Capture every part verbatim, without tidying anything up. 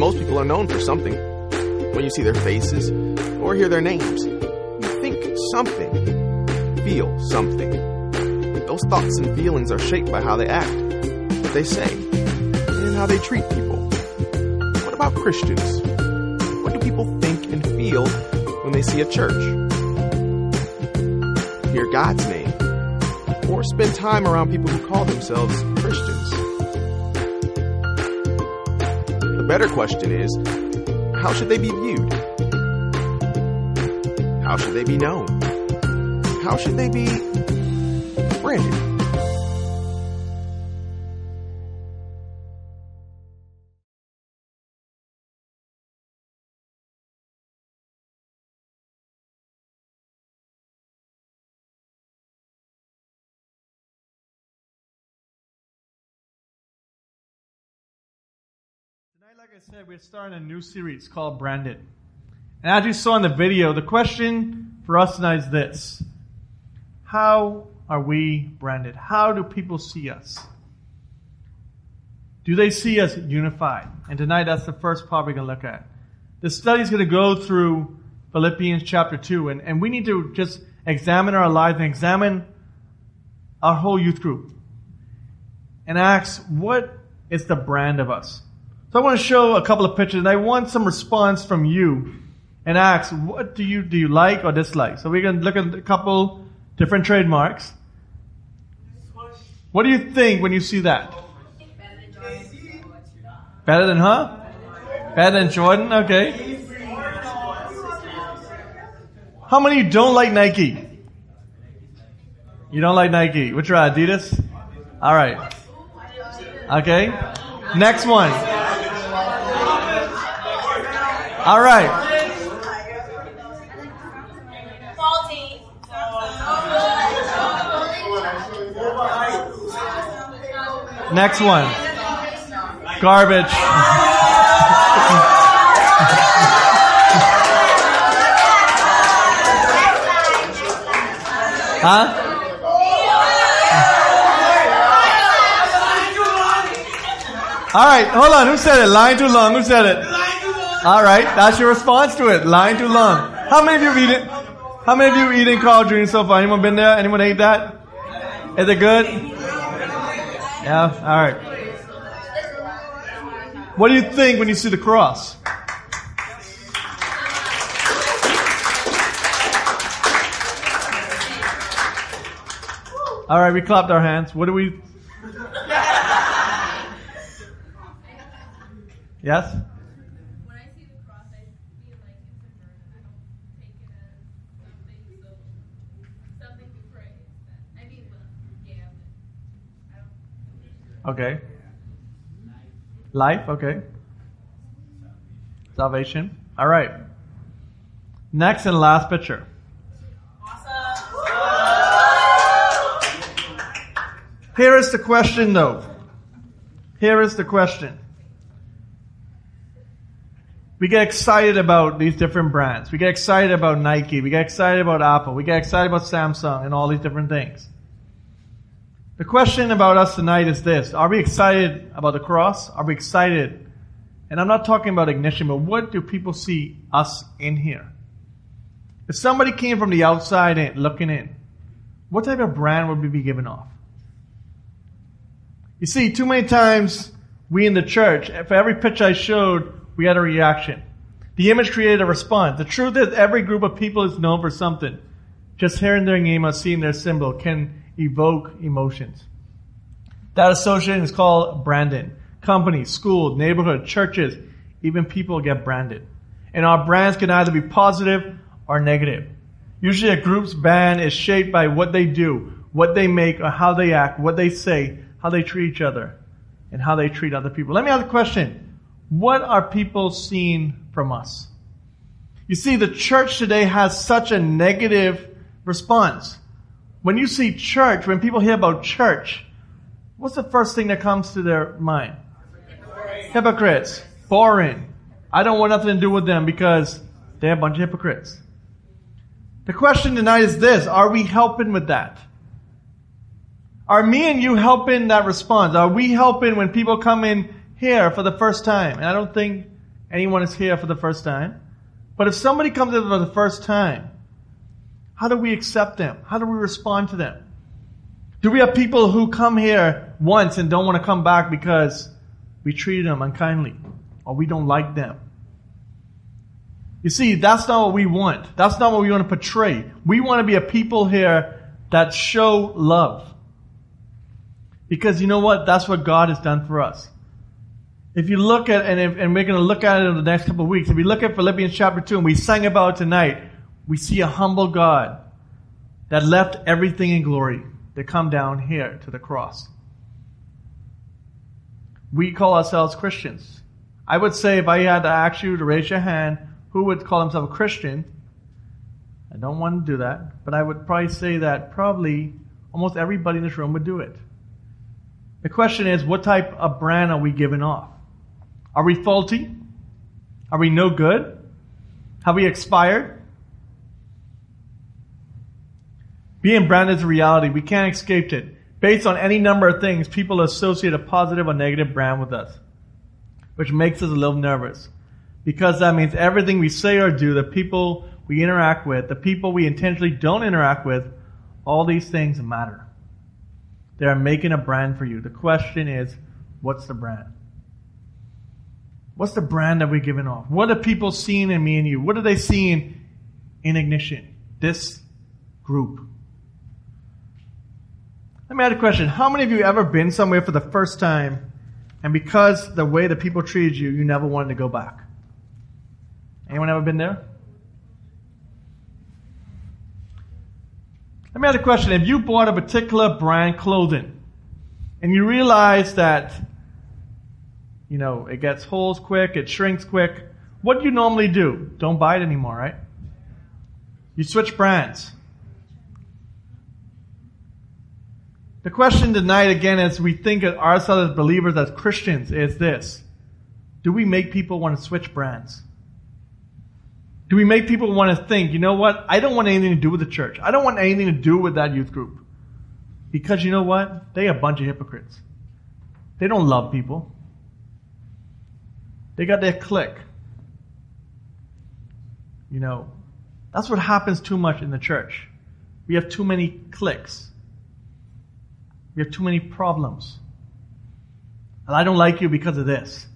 most people are known for something. When you see their faces or hear their names, you think something, feel something. Those thoughts and feelings are shaped by how they act, what they say, and how they treat people. What about Christians? What do people think and feel when they see a church? Hear God's name, or spend time around people who call themselves Christians? The better question is, how should they be viewed? How should they be known? How should they be branded? Like I said, we're starting a new series called Branded. And as you saw in the video, the question for us tonight is this. How are we branded? How do people see us? Do they see us unified? And tonight, that's the first part we're going to look at. This study is going to go through Philippians chapter two. And, and we need to just examine our lives and examine our whole youth group. And ask, what is the brand of us? So I want to show a couple of pictures, and I want some response from you and ask, what do you do you like or dislike? So we're going to look at a couple different trademarks. What do you think when you see that? Better than her? Better than Jordan? Okay. How many of you don't like Nike? You don't like Nike. Which one? Adidas? All right. Okay. Next one. All right. Faulty. Next one. Garbage. Huh? All right. Hold on. Who said it? Line too long. Who said it? All right, that's your response to it. Line too long. How many of you eaten? How many of you eaten Carl Junior so far? Anyone been there? Anyone ate that? Is it good? Yeah. All right. What do you think when you see the cross? All right, we clapped our hands. What do we? Yes. Okay. Life, okay. Salvation. All right. Next and last picture. Awesome. Here is the question, though. Here is the question. We get excited about these different brands. We get excited about Nike. We get excited about Apple. We get excited about Samsung and all these different things. The question about us tonight is this. Are we excited about the cross? Are we excited? And I'm not talking about ignition, but what do people see us in here? If somebody came from the outside in, looking in, what type of brand would we be giving off? You see, too many times we in the church, for every picture I showed, we had a reaction. The image created a response. The truth is every group of people is known for something. Just hearing their name or seeing their symbol can evoke emotions. That association is called branding. Companies, schools, neighborhood, churches, even people get branded. And our brands can either be positive or negative. Usually a group's brand is shaped by what they do, what they make, or how they act, what they say, how they treat each other, and how they treat other people. Let me ask a question. What are people seeing from us? You see, the church today has such a negative response. When you see church, when people hear about church, what's the first thing that comes to their mind? Hypocrites. Hypocrites. Boring. I don't want nothing to do with them because they're a bunch of hypocrites. The question tonight is this. Are we helping with that? Are me and you helping that response? Are we helping when people come in here for the first time? And I don't think anyone is here for the first time. But if somebody comes in for the first time, how do we accept them? How do we respond to them? Do we have people who come here once and don't want to come back because we treated them unkindly or we don't like them? You see, that's not what we want. That's not what we want to portray. We want to be a people here that show love. Because you know what? That's what God has done for us. If you look at, and, if, and we're going to look at it in the next couple of weeks, if we look at Philippians chapter two, and we sang about tonight, we see a humble God that left everything in glory to come down here to the cross. We call ourselves Christians. I would say if I had to ask you to raise your hand, who would call himself a Christian? I don't want to do that, but I would probably say that probably almost everybody in this room would do it. The question is, what type of brand are we giving off? Are we faulty? Are we no good? Have we expired? Being branded is a reality. We can't escape it. Based on any number of things, people associate a positive or negative brand with us, which makes us a little nervous. Because that means everything we say or do, the people we interact with, the people we intentionally don't interact with, all these things matter. They are making a brand for you. The question is, what's the brand? What's the brand that we're giving off? What are people seeing in me and you? What are they seeing in Ignition, this group? Let me add a question. How many of you ever been somewhere for the first time, and because the way the people treated you, you never wanted to go back? Anyone ever been there? Let me ask a question. If you bought a particular brand clothing and you realize that, you know, it gets holes quick, it shrinks quick, what do you normally do? Don't buy it anymore, right? You switch brands. The question tonight, again, as we think of ourselves as believers, as Christians, is this. Do we make people want to switch brands? Do we make people want to think, you know what, I don't want anything to do with the church. I don't want anything to do with that youth group. Because you know what? They are a bunch of hypocrites. They don't love people. They got their clique. You know, that's what happens too much in the church. We have too many cliques. We have too many problems. And I don't like you because of this.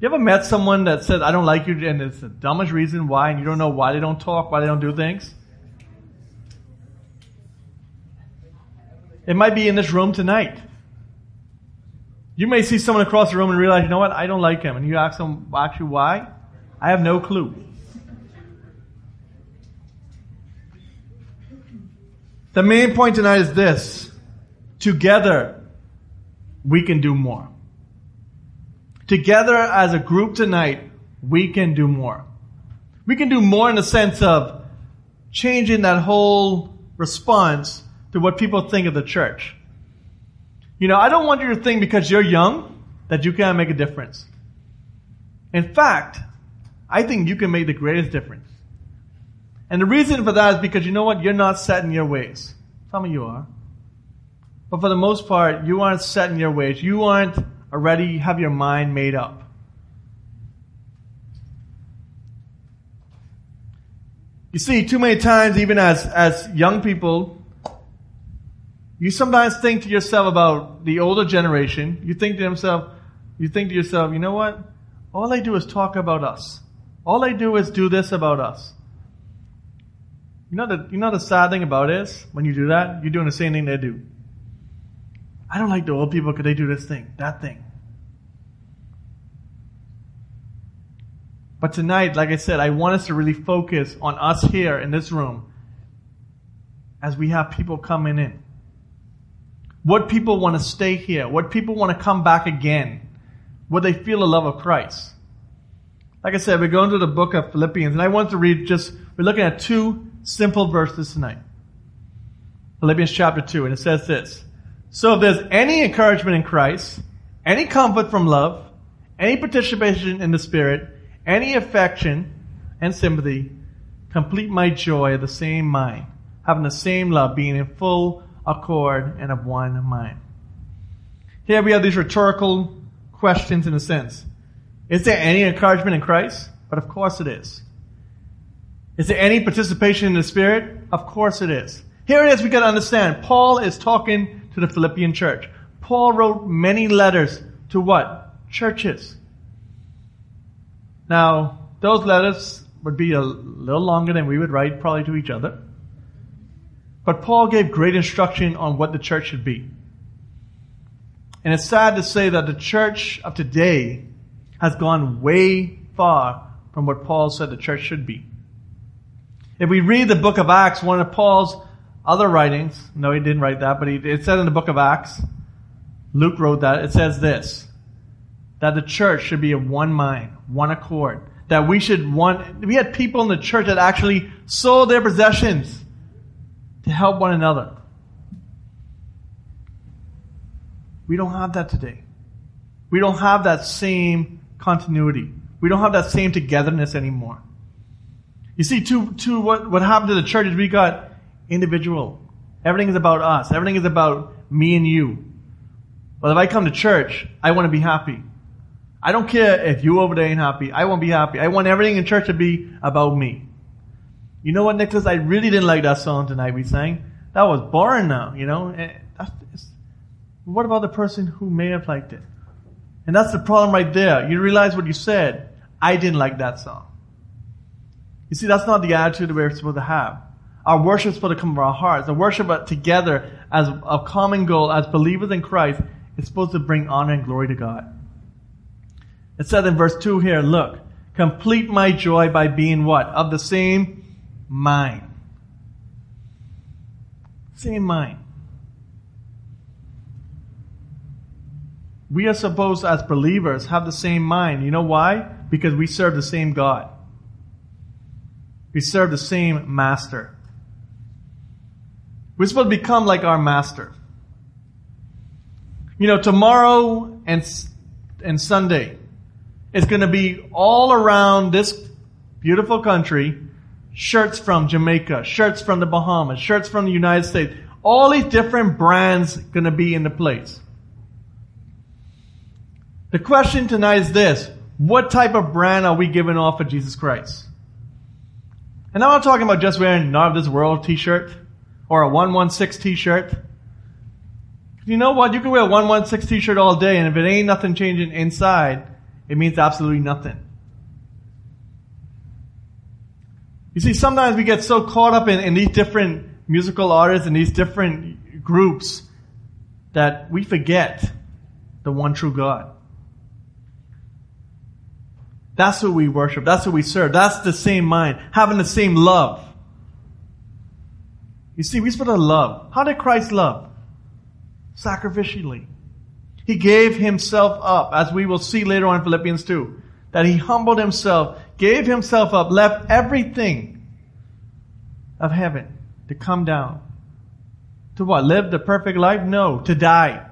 You ever met someone that said, I don't like you, and it's the dumbest reason why, and you don't know why they don't talk, why they don't do things? It might be in this room tonight. You may see someone across the room and realize, you know what, I don't like him. And you ask them, actually, why? I have no clue. The main point tonight is this. Together, we can do more. Together as a group tonight, we can do more. We can do more in the sense of changing that whole response to what people think of the church. You know, I don't want you to think because you're young that you can't make a difference. In fact, I think you can make the greatest difference. And the reason for that is because you know what? You're not set in your ways. Some of you are. But for the most part, you aren't set in your ways. You aren't already have your mind made up. You see, too many times, even as, as young people, you sometimes think to yourself about the older generation. You think to yourself, you think to yourself, you know what? All they do is talk about us. All they do is do this about us. You know the you know the sad thing about it is when you do that, you're doing the same thing they do. I don't like the old people because they do this thing, that thing. But tonight, like I said, I want us to really focus on us here in this room as we have people coming in. What people want to stay here. What people want to come back again. What they feel the love of Christ. Like I said, we're going to the book of Philippians. And I want to read just, we're looking at two simple verses tonight. Philippians chapter two, and it says this. So if there's any encouragement in Christ, any comfort from love, any participation in the Spirit, any affection and sympathy, complete my joy of the same mind, having the same love, being in full accord and of one mind. Here we have these rhetorical questions in a sense. Is there any encouragement in Christ? But of course it is. Is there any participation in the Spirit? Of course it is. Here it is, we got to understand. Paul is talking to the Philippian church. Paul wrote many letters to what? Churches. Now, those letters would be a little longer than we would write probably to each other. But Paul gave great instruction on what the church should be. And it's sad to say that the church of today has gone way far from what Paul said the church should be. If we read the book of Acts, one of Paul's other writings, no, he didn't write that, but he, it said in the book of Acts, Luke wrote that, it says this, that the church should be of one mind, one accord, that we should want, we had people in the church that actually sold their possessions to help one another. We don't have that today. We don't have that same continuity. We don't have that same togetherness anymore. You see, to, to what, what happened to the church is we got individual. Everything is about us. Everything is about me and you. Well, if I come to church, I want to be happy. I don't care if you over there ain't happy. I won't be happy. I want everything in church to be about me. You know what, Nicholas? I really didn't like that song tonight we sang. That was boring now, you know. And that's, what about the person who may have liked it? And that's the problem right there. You realize what you said. I didn't like that song. You see, that's not the attitude that we're supposed to have. Our worship is supposed to come from our hearts. Our worship together as a common goal, as believers in Christ, is supposed to bring honor and glory to God. It says in verse two here, look, complete my joy by being what? Of the same mind. Same mind. We are supposed, as believers, have the same mind. You know why? Because we serve the same God. We serve the same master. We're supposed to become like our master. You know, tomorrow and and Sunday is going to be all around this beautiful country, shirts from Jamaica, shirts from the Bahamas, shirts from the United States. All these different brands going to be in the place. The question tonight is this. What type of brand are we giving off for Jesus Christ? And I'm not talking about just wearing not of this world t-shirt or a one one six t-shirt. You know what? You can wear a one one six t-shirt all day, and if it ain't nothing changing inside, it means absolutely nothing. You see, sometimes we get so caught up in, in these different musical artists and these different groups that we forget the one true God. That's who we worship. That's who we serve. That's the same mind, having the same love. You see, we're supposed to love. How did Christ love? Sacrificially. He gave himself up, as we will see later on in Philippians two, that he humbled himself, gave himself up, left everything of heaven to come down. To what? Live the perfect life? No, to die.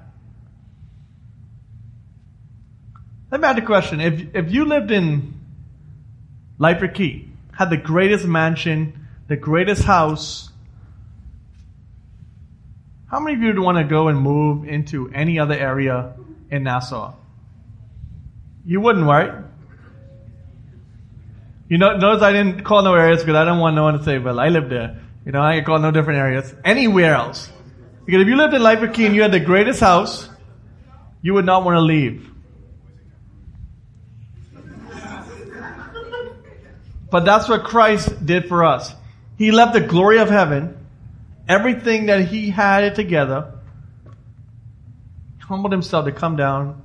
Let me ask you a question. If, if you lived in Lifer Key, had the greatest mansion, the greatest house, how many of you would want to go and move into any other area in Nassau? You wouldn't, right? You know, notice I didn't call no areas because I don't want no one to say, well, I live there. You know, I can call no different areas. Anywhere else. Because if you lived in Lifer Key and you had the greatest house, you would not want to leave. But that's what Christ did for us. He left the glory of heaven, everything that he had it together, humbled himself to come down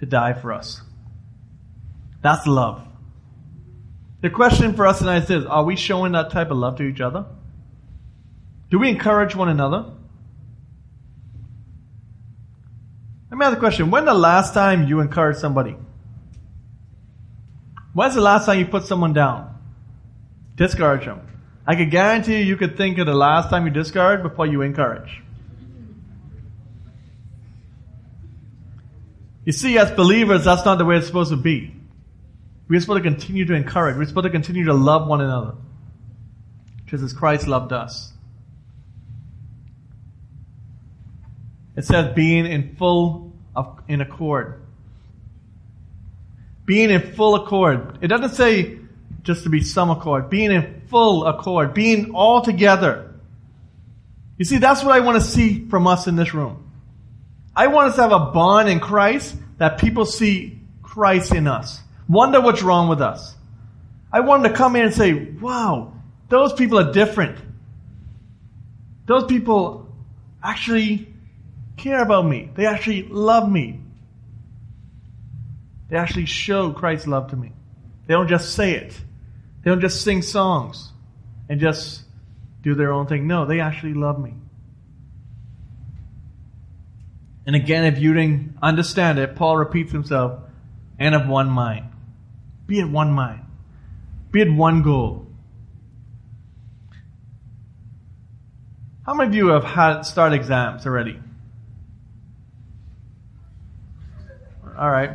to die for us. That's love. The question for us tonight is this, are we showing that type of love to each other? Do we encourage one another? Let me ask a question. When the last time you encouraged somebody? When's the last time you put someone down? Discourage them. I can guarantee you, you could think of the last time you discouraged before you encourage. You see, as believers, that's not the way it's supposed to be. We're supposed to continue to encourage. We're supposed to continue to love one another. Just as Christ loved us. It says being in full of, in accord. being in full accord. It doesn't say just to be some accord. Being in full accord. Being all together. You see, that's what I want to see from us in this room. I want us to have a bond in Christ that people see Christ in us. Wonder what's wrong with us. I want them to come in and say, wow, those people are different. Those people actually care about me. They actually love me. They actually show Christ's love to me. They don't just say it. They don't just sing songs and just do their own thing. No, they actually love me. And again, if you didn't understand it, Paul repeats himself, and of one mind. Be of one mind. Be at one goal. How many of you have had start exams already? All right.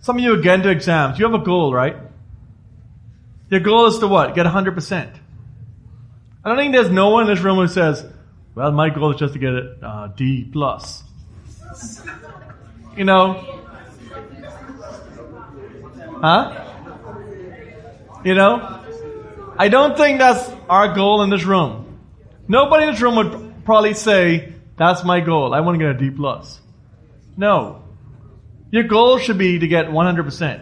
Some of you are getting to exams. You have a goal, right? Your goal is to what? Get one hundred percent. I don't think there's no one in this room who says, well, my goal is just to get a uh, D plus. You know? Huh? You know? I don't think that's our goal in this room. Nobody in this room would probably say, that's my goal. I want to get a D plus. No. Your goal should be to get one hundred percent.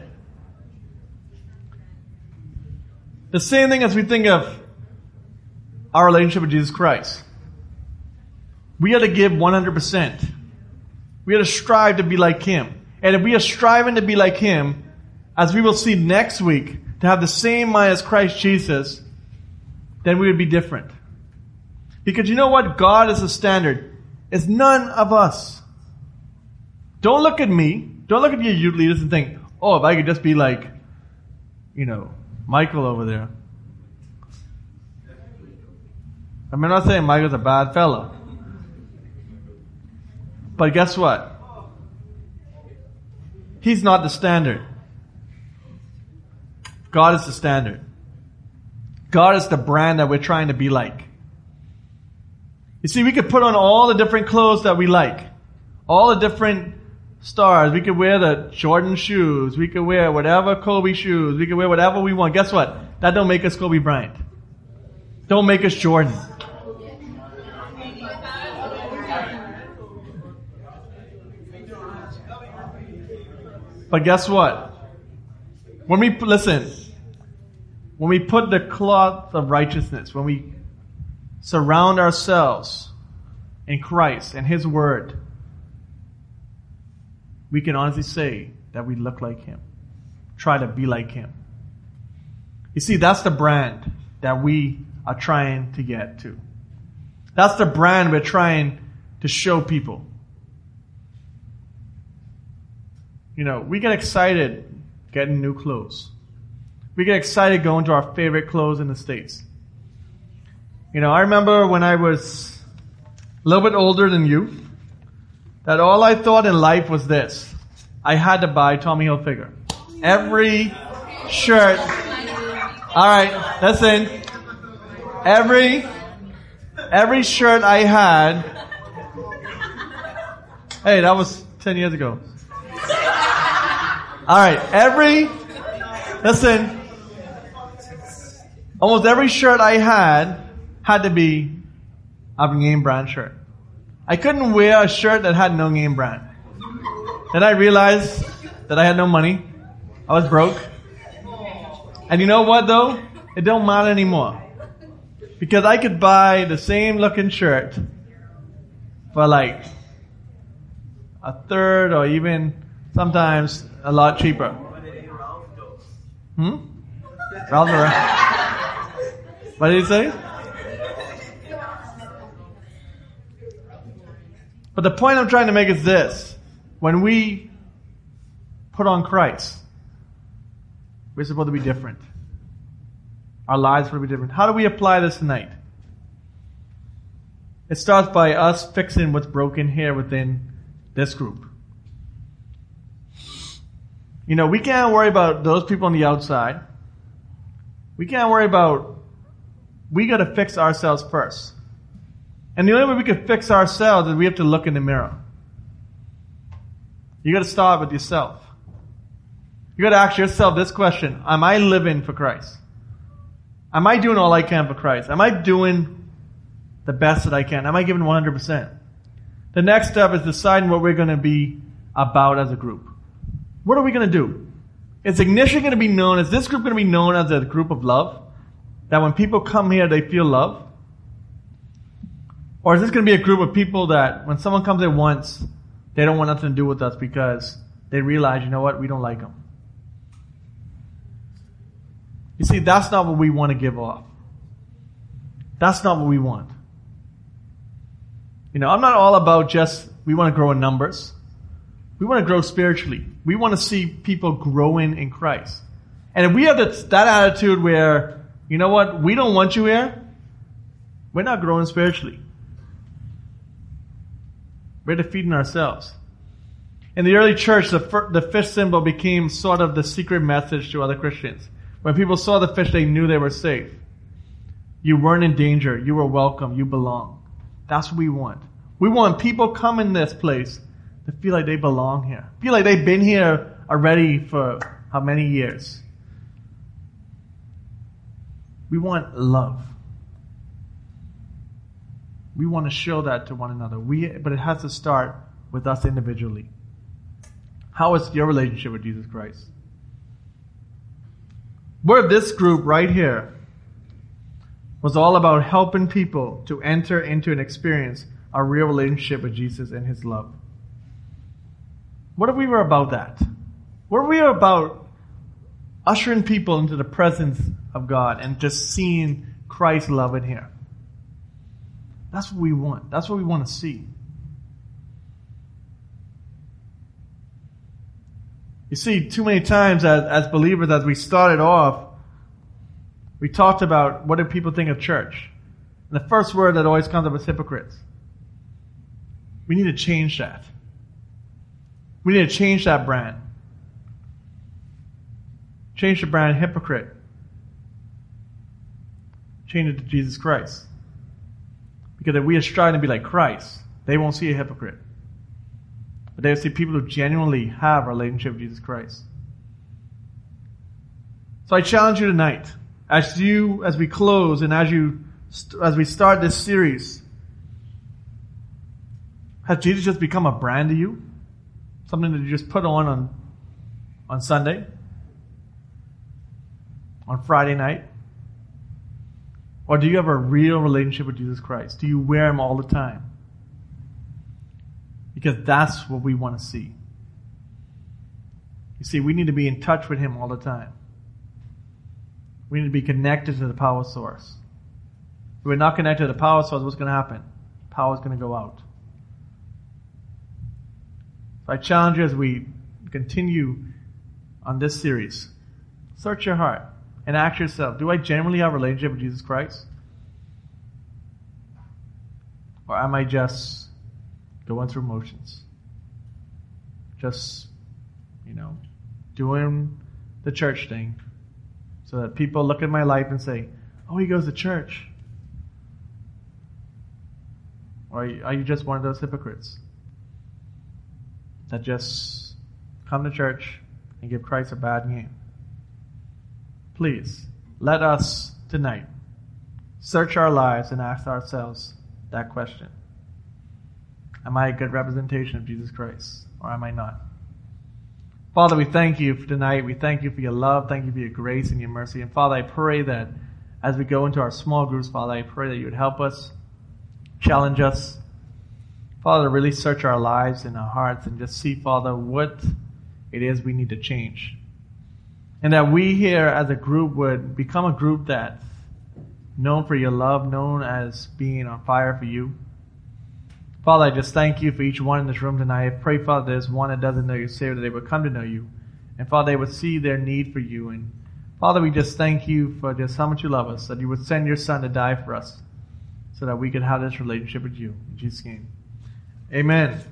The same thing as we think of our relationship with Jesus Christ. We are to give one hundred percent. We are to strive to be like Him. And if we are striving to be like Him, as we will see next week, to have the same mind as Christ Jesus, then we would be different. Because you know what? God is the standard. It's none of us. Don't look at me. Don't look at your youth leaders and think, oh, if I could just be like, you know, Michael over there. I mean, I'm not saying Michael's a bad fellow. But guess what? He's not the standard. God is the standard. God is the brand that we're trying to be like. You see, we could put on all the different clothes that we like. All the different stars. We could wear the Jordan shoes. We could wear whatever Kobe shoes. We could wear whatever we want. Guess what? That don't make us Kobe Bryant. Don't make us Jordan. But guess what? When we, listen, when we put the cloth of righteousness, when we surround ourselves in Christ and His Word, we can honestly say that we look like Him. Try to be like Him. You see, that's the brand that we are trying to get to. That's the brand we're trying to show people. You know, we get excited getting new clothes. We get excited going to our favorite clothes in the States. You know, I remember when I was a little bit older than you, that all I thought in life was this. I had to buy Tommy Hilfiger. Every shirt. All right, listen. Every, every shirt I had. Hey, that was ten years ago. All right, every, listen, almost every shirt I had had to be a name brand shirt. I couldn't wear a shirt that had no name brand. Then I realized that I had no money. I was broke. And you know what, though? It don't matter anymore. Because I could buy the same looking shirt for like a third or even sometimes a lot cheaper. Hmm? Round around. What did he say? But the point I'm trying to make is this. When we put on Christ, we're supposed to be different. Our lives will be different. How do we apply this tonight? It starts by us fixing what's broken here within this group. You know, we can't worry about those people on the outside. We can't worry about, we got to fix ourselves first. And the only way we can fix ourselves is we have to look in the mirror. You got to start with yourself. You gotta ask yourself this question. Am I living for Christ? Am I doing all I can for Christ? Am I doing the best that I can? Am I giving one hundred percent? The next step is deciding what we're going to be about as a group. What are we going to do? Is Ignition going to be known, is this group going to be known as a group of love? That when people come here, they feel love? Or is this going to be a group of people that when someone comes in once, they don't want nothing to do with us because they realize, you know what, we don't like them. You see, that's not what we want to give off. That's not what we want. You know, I'm not all about just, we want to grow in numbers. We want to grow spiritually. We want to see people growing in Christ. And if we have that, that attitude where, you know what, we don't want you here, we're not growing spiritually. We're defeating ourselves. In the early church, the, fir- the fish symbol became sort of the secret message to other Christians. When people saw the fish, they knew they were safe. You weren't in danger. You were welcome. You belong. That's what we want. We want people coming this place to feel like they belong here. Feel like they've been here already for how many years. We want love. We want to show that to one another. We, but it has to start with us individually. How is your relationship with Jesus Christ? Where this group right here was all about helping people to enter into and experience a real relationship with Jesus and his love. What if we were about that? What if we were about ushering people into the presence of God and just seeing Christ's love in here? That's what we want. That's what we want to see. You see, too many times as, as believers, as we started off, we talked about what do people think of church. And the first word that always comes up is hypocrites. We need to change that. We need to change that brand. Change the brand hypocrite. Change it to Jesus Christ. Because if we are striving to be like Christ, they won't see a hypocrite. But they'll see people who genuinely have a relationship with Jesus Christ. So I challenge you tonight. As you, as we close and as you, as we start this series, has Jesus just become a brand to you? Something that you just put on on, on Sunday? On Friday night? Or do you have a real relationship with Jesus Christ? Do you wear him all the time? Because that's what we want to see. You see, we need to be in touch with him all the time. We need to be connected to the power source. If we're not connected to the power source, what's going to happen? Power's going to go out. So I challenge you as we continue on this series. Search your heart and ask yourself, do I genuinely have a relationship with Jesus Christ? Or am I just going through motions? Just, you know, doing the church thing. So that people look at my life and say, oh, he goes to church. Or are you just one of those hypocrites that just come to church and give Christ a bad name? Please, let us tonight search our lives and ask ourselves that question. Am I a good representation of Jesus Christ, or am I not? Father, we thank you for tonight. We thank you for your love. Thank you for your grace and your mercy. And Father, I pray that as we go into our small groups, Father, I pray that you would help us, challenge us, Father, to really search our lives and our hearts and just see, Father, what it is we need to change. And that we here as a group would become a group that's known for your love, known as being on fire for you. Father, I just thank you for each one in this room tonight. I pray, Father, there's one that doesn't know you, Savior, that they would come to know you. And, Father, they would see their need for you. And, Father, we just thank you for just how much you love us, that you would send your Son to die for us so that we could have this relationship with you. In Jesus' name, amen.